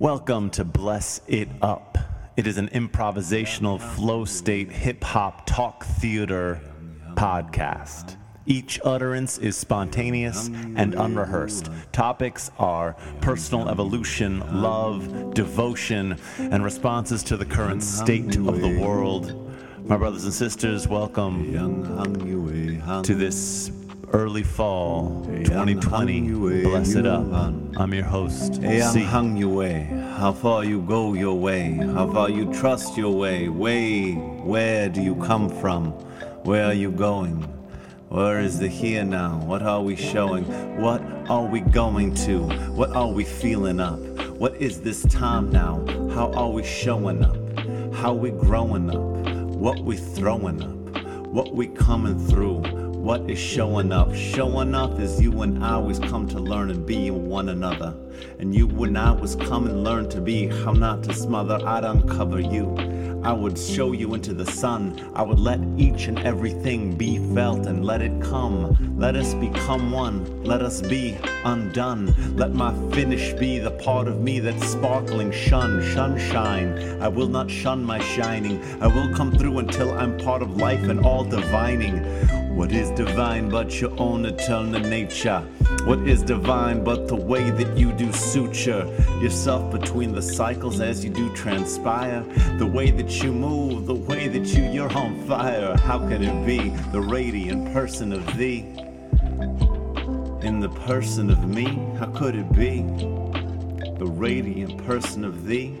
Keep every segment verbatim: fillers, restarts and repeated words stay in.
Welcome to Bless It Up. It is an improvisational flow state hip hop talk theater podcast. Each utterance is spontaneous and unrehearsed. Topics are personal evolution, love, devotion, and responses to the current state of the world. My brothers and sisters, welcome to this early fall twenty twenty. Bless It Up. I'm your host, C. How far you go your way, how far you trust your way, way, where do you come from, where are you going, where is the here now, what are we showing, what are we going to, what are we feeling up, what is this time now, how are we showing up, how we growing up, what we throwing up, what we coming through. What is showing up? Showing up is you and I always come to learn and be one another. And you and I was come and learn to be how not to smother. I'd uncover you. I would show you into the sun. I would let each and everything be felt and let it come. Let us become one. Let us be undone. Let my finish be the part of me that's sparkling. Shun, shun, shine. I will not shun my shining. I will come through until I'm part of life and all divining. What is divine but your own eternal nature? What is divine but the way that you do suture yourself between the cycles as you do transpire? The way that you move, the way that you, you're on fire. How can it be the radiant person of thee in the person of me? How could it be the radiant person of thee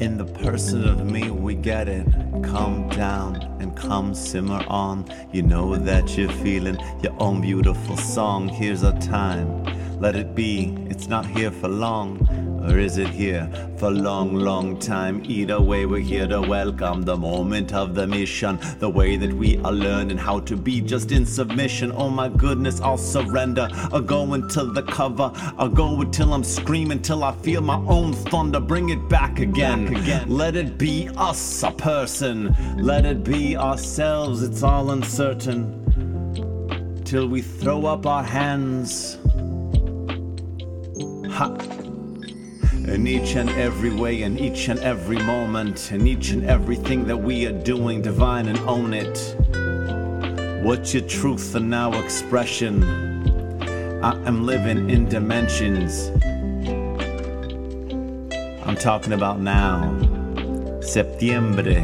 in the person of me? We get it. Come down and come simmer on. You know that you're feeling your own beautiful song. Here's our time. Let it be. It's not here for long. Or is it here for long, long time? Either way, we're here to welcome the moment of the mission. The way that we are learning how to be just in submission. Oh my goodness, I'll surrender. I'll go into the cover. I'll go until I'm screaming, till I feel my own thunder. Bring it back again. Back again. Let it be us, a person. Let it be ourselves. It's all uncertain. Till we throw up our hands. Ha! In each and every way, in each and every moment, in each and everything that we are doing, divine and own it. What's your truth and now expression? I am living in dimensions. I'm talking about now. Septiembre,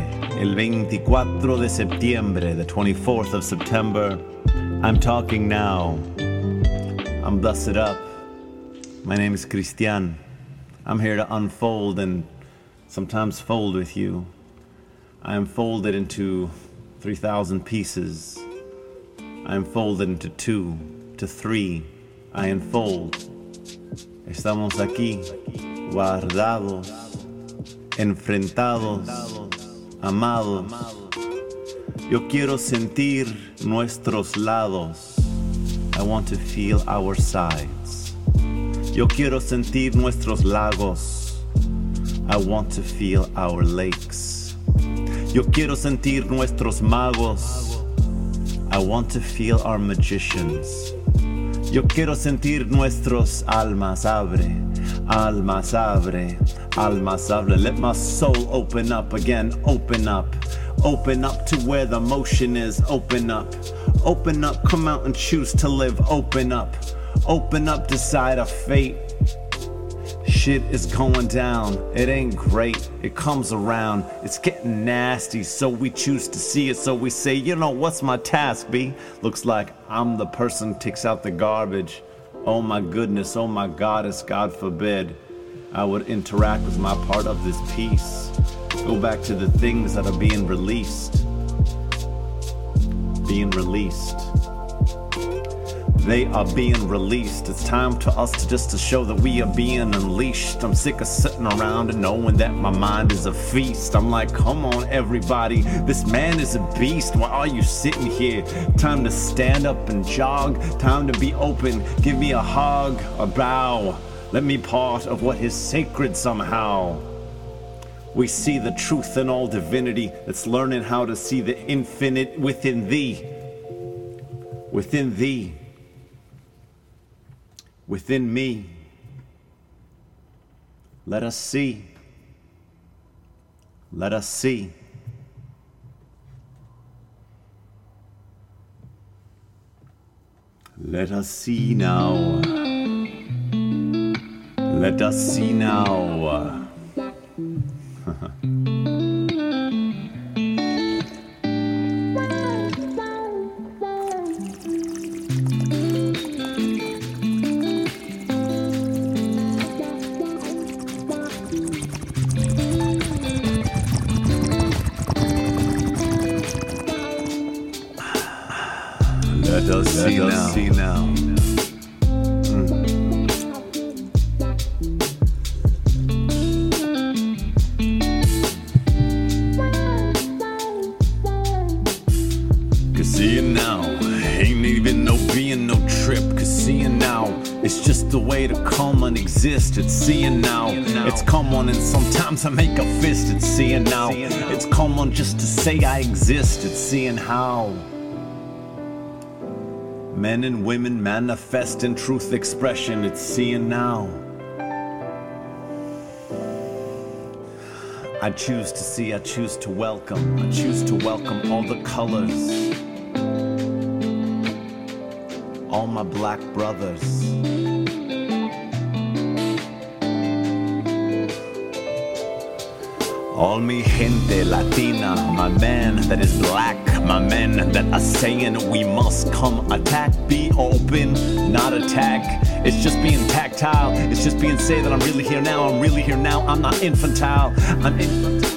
el veinticuatro de septiembre, the twenty-fourth of September. I'm talking now. I'm blessed up. My name is Cristiano. I'm here to unfold and sometimes fold with you. I am folded into three thousand pieces. I am folded into two, to three. I enfold. Estamos aquí, guardados, enfrentados, amados. Yo quiero sentir nuestros lados. I want to feel our sides. Yo quiero sentir nuestros lagos. I want to feel our lakes. Yo quiero sentir nuestros magos. I want to feel our magicians. Yo quiero sentir nuestros almas abre. Almas abre. Almas abre. Let my soul open up again. Open up. Open up to where the motion is. Open up. Open up. Come out and choose to live. Open up. Open up, decide our fate. Shit is going down, it ain't great. It comes around, it's getting nasty. So we choose to see it, so we say, you know, what's my task, B? Looks like I'm the person takes out the garbage. Oh my goodness, oh my goddess, God forbid I would interact with my part of this piece. Go back to the things that are being released. Being released. They are being released. It's time for us to just to show that we are being unleashed. I'm sick of sitting around and knowing that my mind is a feast. I'm like, come on everybody, this man is a beast. Why are you sitting here? Time to stand up and jog. Time to be open. Give me a hug, a bow. Let me part of what is sacred somehow. We see the truth in all divinity. It's learning how to see the infinite within thee. Within thee. Within me, Let us see. Let us see. Let us see now. Let us see now. It's seeing now. It's common, and sometimes I make a fist. It's seeing now. It's common just to say I exist. It's seeing how men and women manifest in truth expression. It's seeing now. I choose to see. I choose to welcome. I choose to welcome all the colors, all my black brothers. All me gente latina, my man that is black, my men that are saying we must come attack. Be open, not attack. It's just being tactile. It's just being say that I'm really here now. I'm really here now. I'm not infantile. I'm infantile.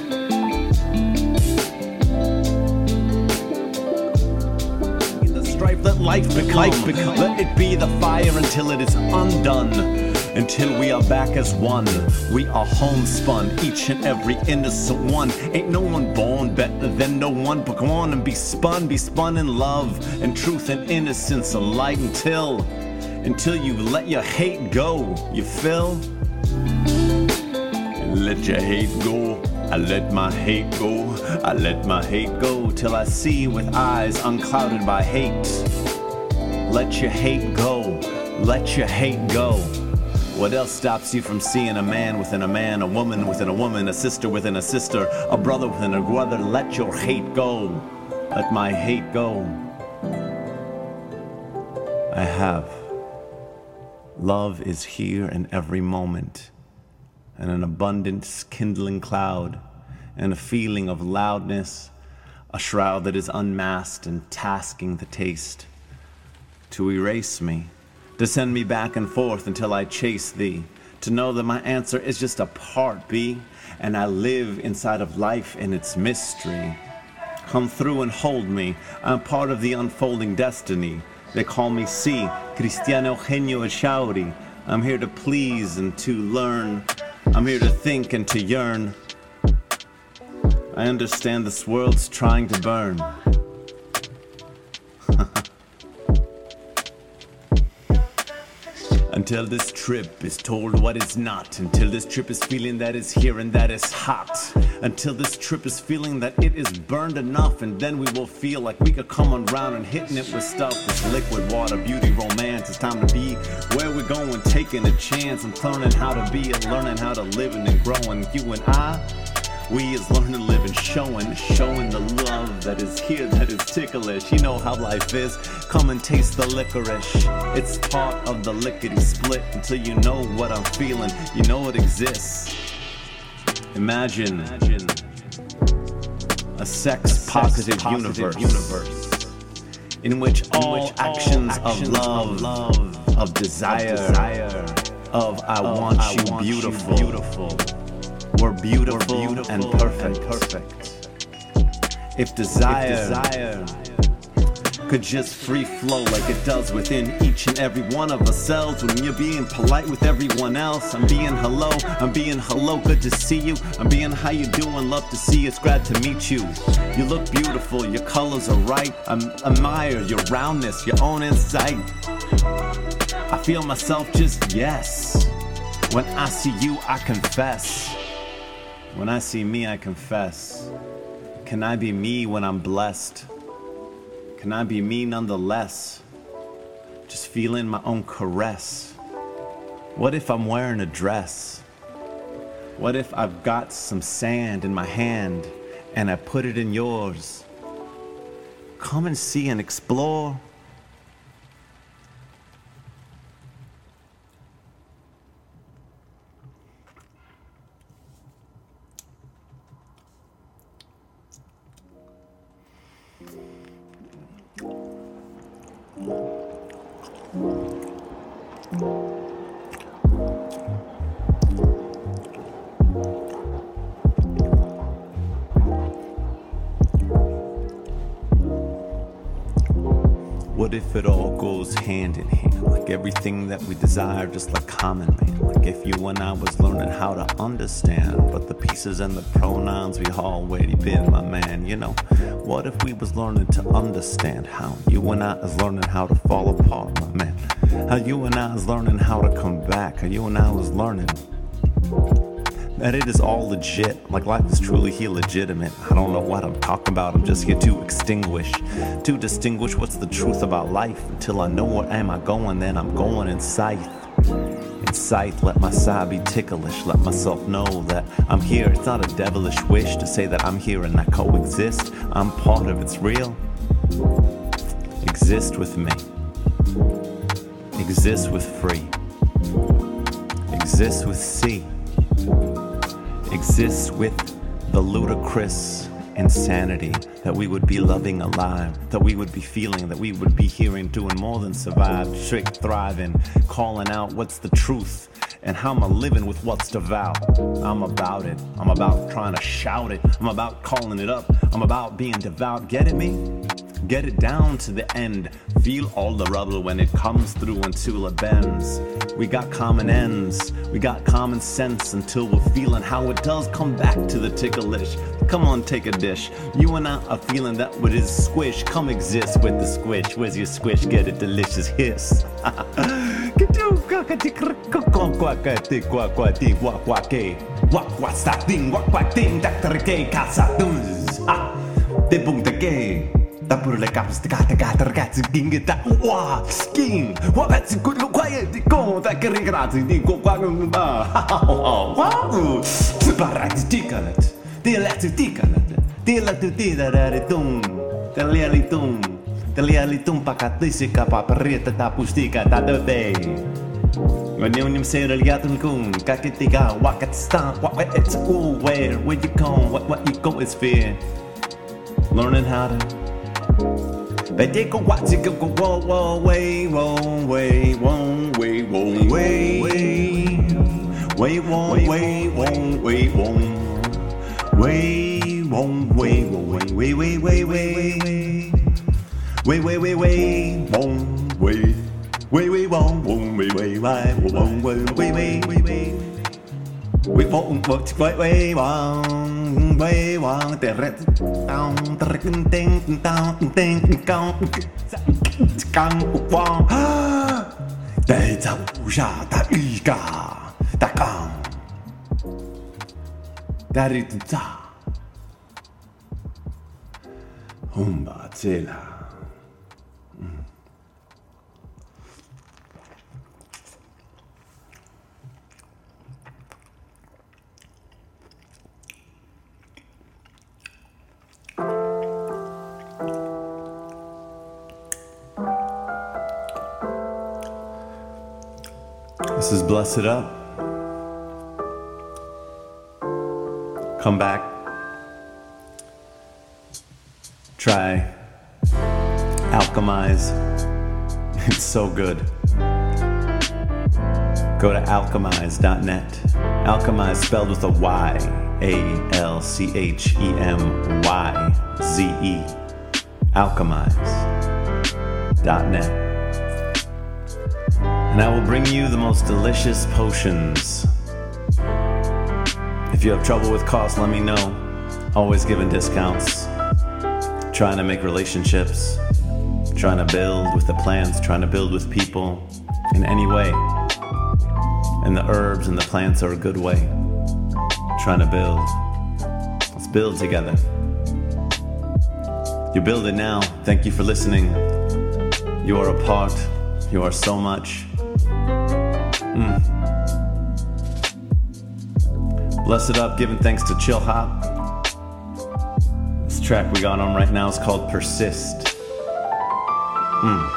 The strife that life become. Life become. Let it be the fire until it is undone. Until we are back as one, we are homespun, each and every innocent one. Ain't no one born better than no one, but go on and be spun, be spun in love and truth and innocence and light until, until you let your hate go, you feel? Let your hate go, I let my hate go, I let my hate go, till I see with eyes unclouded by hate. Let your hate go, let your hate go. What else stops you from seeing a man within a man, a woman within a woman, a sister within a sister, a brother within a brother? Let your hate go. Let my hate go. I have. Love is here in every moment, and an abundant kindling cloud, and a feeling of loudness, a shroud that is unmasked and tasking the taste to erase me. To send me back and forth until I chase thee. To know that my answer is just a part B, and I live inside of life in its mystery. Come through and hold me. I'm part of the unfolding destiny. They call me C, Cristiano Eugenio Eschauri. I'm here to please and to learn. I'm here to think and to yearn. I understand this world's trying to burn. Until this trip is told what is not. Until this trip is feeling that is here and that is hot. Until this trip is feeling that it is burned enough. And then we will feel like we could come around and hitting it with stuff. It's liquid water, beauty, romance. It's time to be where we're going, taking a chance. I'm learning how to be and learning how to live and growing. You and I, we is learning to live and showing, showing the love that is here, that is ticklish. You know how life is. Come and taste the licorice. It's part of the lickety split until you know what I'm feeling. You know it exists. Imagine a sex positive universe, universe in which all actions of love, of desire, of I want you beautiful. We're beautiful, We're beautiful and, perfect. and perfect. If desire, if desire could just free flow like it does within each and every one of ourselves. When you're being polite with everyone else, I'm being hello, I'm being hello, good to see you. I'm being how you doing, love to see you, it's glad to meet you. You look beautiful, your colors are right. I admire your roundness, your own insight. I feel myself just yes. When I see you, I confess. When I see me, I confess. Can I be me when I'm blessed? Can I be me nonetheless? Just feeling my own caress. What if I'm wearing a dress? What if I've got some sand in my hand and I put it in yours? Come and see and explore. What if it all goes hand in hand, like everything that we desire, just like common man? Like if you and I was learning how to understand, but the pieces and the pronouns we already been, my man, you know. What if we was learning to understand how you and I is learning how to fall apart, my man? How you and I is learning how to come back, how you and I was learning that it is all legit, like life is truly here legitimate. I don't know what I'm talking about, I'm just here to extinguish, to distinguish what's the truth about life. Until I know where am I going, then I'm going in sight. In sight, let my side be ticklish, let myself know that I'm here. It's not a devilish wish to say that I'm here and I coexist. I'm part of it's real. Exist with me. Exist with free. Exist with sea. Exists with the ludicrous insanity that we would be loving alive, that we would be feeling, that we would be hearing, doing more than survive, trick thriving, calling out what's the truth and how I'm living with what's devout. I'm about it. I'm about trying to shout it. I'm about calling it up. I'm about being devout. Get it, me? Get it down to the end. Feel all the rubble when it comes through until it bends. We got common ends, we got common sense until we're feeling how it does come back to the ticklish. Come on, take a dish. You and I are feeling that with his squish. Come exist with the squish. Where's your squish? Get a delicious hiss. That put like up the cat, got the cat, skin, skin. What that's a good look quiet, the cold, I can regret it. Go back on the bar. Wow, Sparrats ticket. They let you ticket. They let you did that dum. The lily dum. The lily dum pacatisica, paparita tapustica, that other day. When you say the Yatun Kun, Kakitiga, Wakat stamp, what it's all where, where you come, what what you go is fear. Learning how to. But they go watch it go go whoa whoa way whoa way whoa way whoa way way whoa way whoa way whoa way whoa way whoa way way way way way way way way way whoa way way way whoa way way way whoa way way way way we won't watch quite way whoa. Way one the red down the ring ding down ding down gang one they tauja da iga da gang that it da humba tela This is Bless It Up. Come back. Try Alchemize. It's so good. Go to alchemize dot net. Alchemize spelled with a Y. A L C H E M Y Z E. alchemize dot net. And I will bring you the most delicious potions. If you have trouble with cost, let me know. Always giving discounts. Trying to make relationships. Trying to build with the plants. Trying to build with people in any way. And the herbs and the plants are a good way. Trying to build. Let's build together. You're building now. Thank you for listening. You are a part. You are so much. Mm. Bless It Up, giving thanks to Chill Hop. This track we got on right now is called Persist. Mm.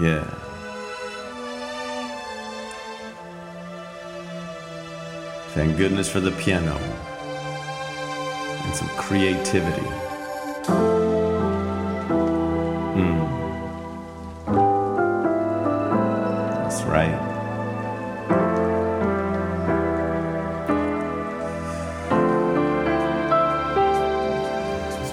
Yeah. Thank goodness for the piano and some creativity. Mm. That's right.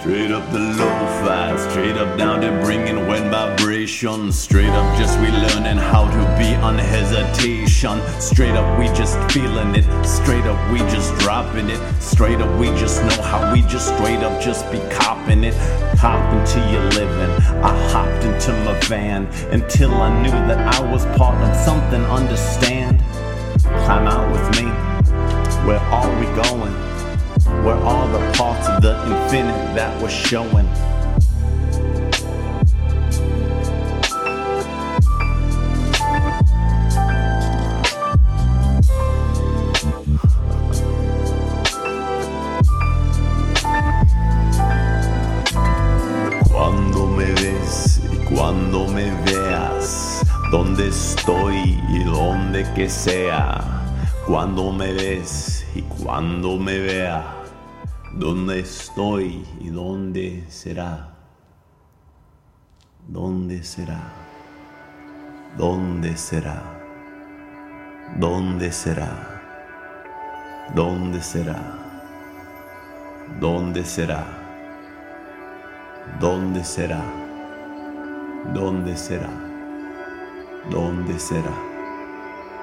Straight up the lo-fi, straight up down to bringing when vibration. Straight up just we learning how to be on hesitation. Straight up we just feeling it, straight up we just dropping it. Straight up we just know how we just straight up just be copping it. Hop into your living, I hopped into my van until I knew that I was part of something, understand. Climb out with me, where are we going? Where all the parts of the infinite that we're showing. Cuando me ves y cuando me veas, donde estoy y donde que sea. Cuando me ves y cuando me vea, donde estoy y donde será, donde será, donde será, donde será, donde será, donde será, donde será, donde será, donde será,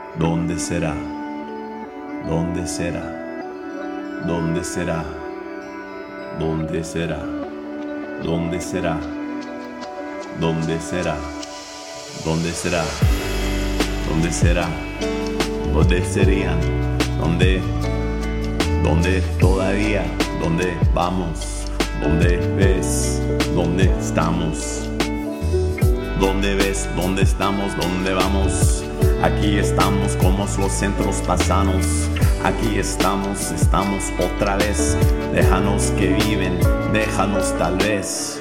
donde será, donde será, donde será. ¿Dónde será? ¿Dónde será? ¿Dónde será? ¿Dónde será? ¿Dónde será? ¿Dónde serían? ¿Dónde? ¿Dónde todavía? ¿Dónde vamos? ¿Dónde ves? ¿Dónde estamos? ¿Dónde ves? ¿Dónde estamos? ¿Dónde vamos? Aquí estamos como los centros pasanos. Aquí estamos, estamos otra vez. Déjanos que viven, déjanos tal vez.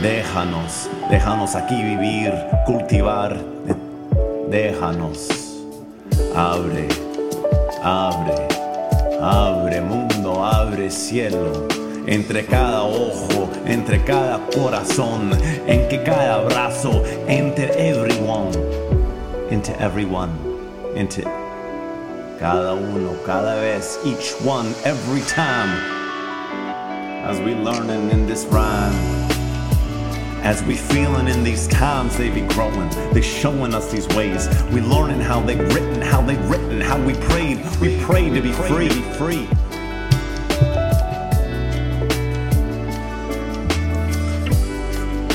Déjanos, déjanos aquí vivir, cultivar. Déjanos. Abre, abre, abre mundo, abre cielo. Entre cada ojo, entre cada corazón, en que cada abrazo, entre everyone. Into everyone, into cada uno, cada vez, each one, every time. As we learning in this rhyme, as we feeling in these times, they be growing, they showing us these ways. We learning how they written, how they written, how we prayed, we prayed to be free, to be free. Prayed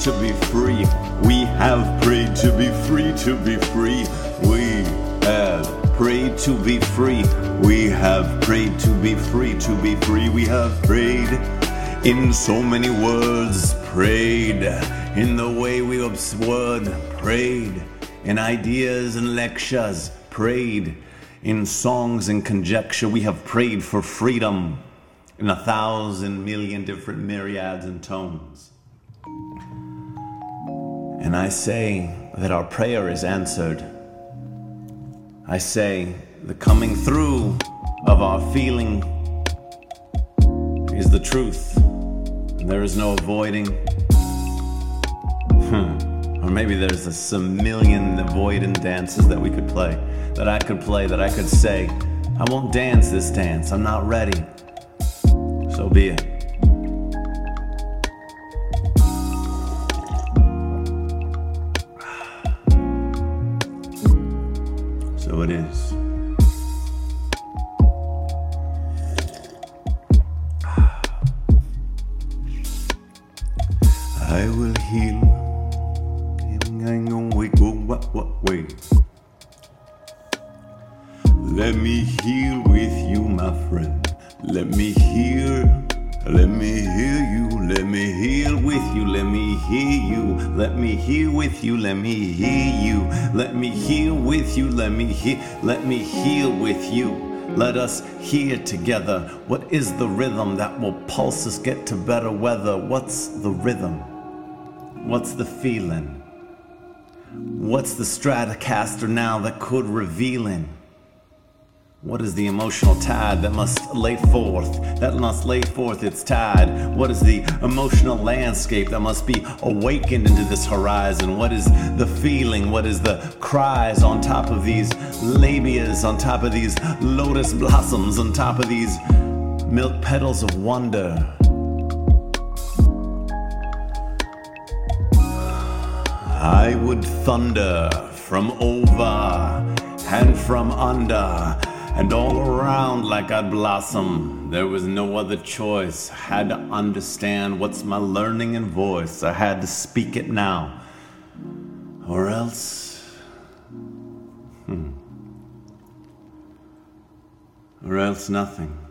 to be free, we have prayed to be free, to be free, we have prayed to be free, we have prayed to be free, to be free, we have prayed in so many words, prayed in the way we observe, prayed in ideas and lectures, prayed in songs and conjecture, we have prayed for freedom in a thousand million different myriads and tones. And I say that our prayer is answered. I say the coming through of our feeling is the truth. There is no avoiding. Hmm. Or maybe there's a some million avoidant dances that we could play, that I could play, that I could say, I won't dance this dance, I'm not ready. So be it. So it is. I will heal. Let me heal with you, my friend. Let me hear. Let me hear you. Let me heal with you, let me hear you, let me hear with you, let me hear you, let me heal with you, let me hear, let me heal with you. Let us hear together. What is the rhythm that will pulse us, get to better weather? What's the rhythm? What's the feeling? What's the Stratocaster now that could reveal in? What is the emotional tide that must lay forth, that must lay forth its tide? What is the emotional landscape that must be awakened into this horizon? What is the feeling? What is the cries on top of these labias, on top of these lotus blossoms, on top of these milk petals of wonder? I would thunder from over and from under, and all around like I'd blossom. There was no other choice. I had to understand what's my learning and voice. I had to speak it now. Or else... Hmm. Or else nothing.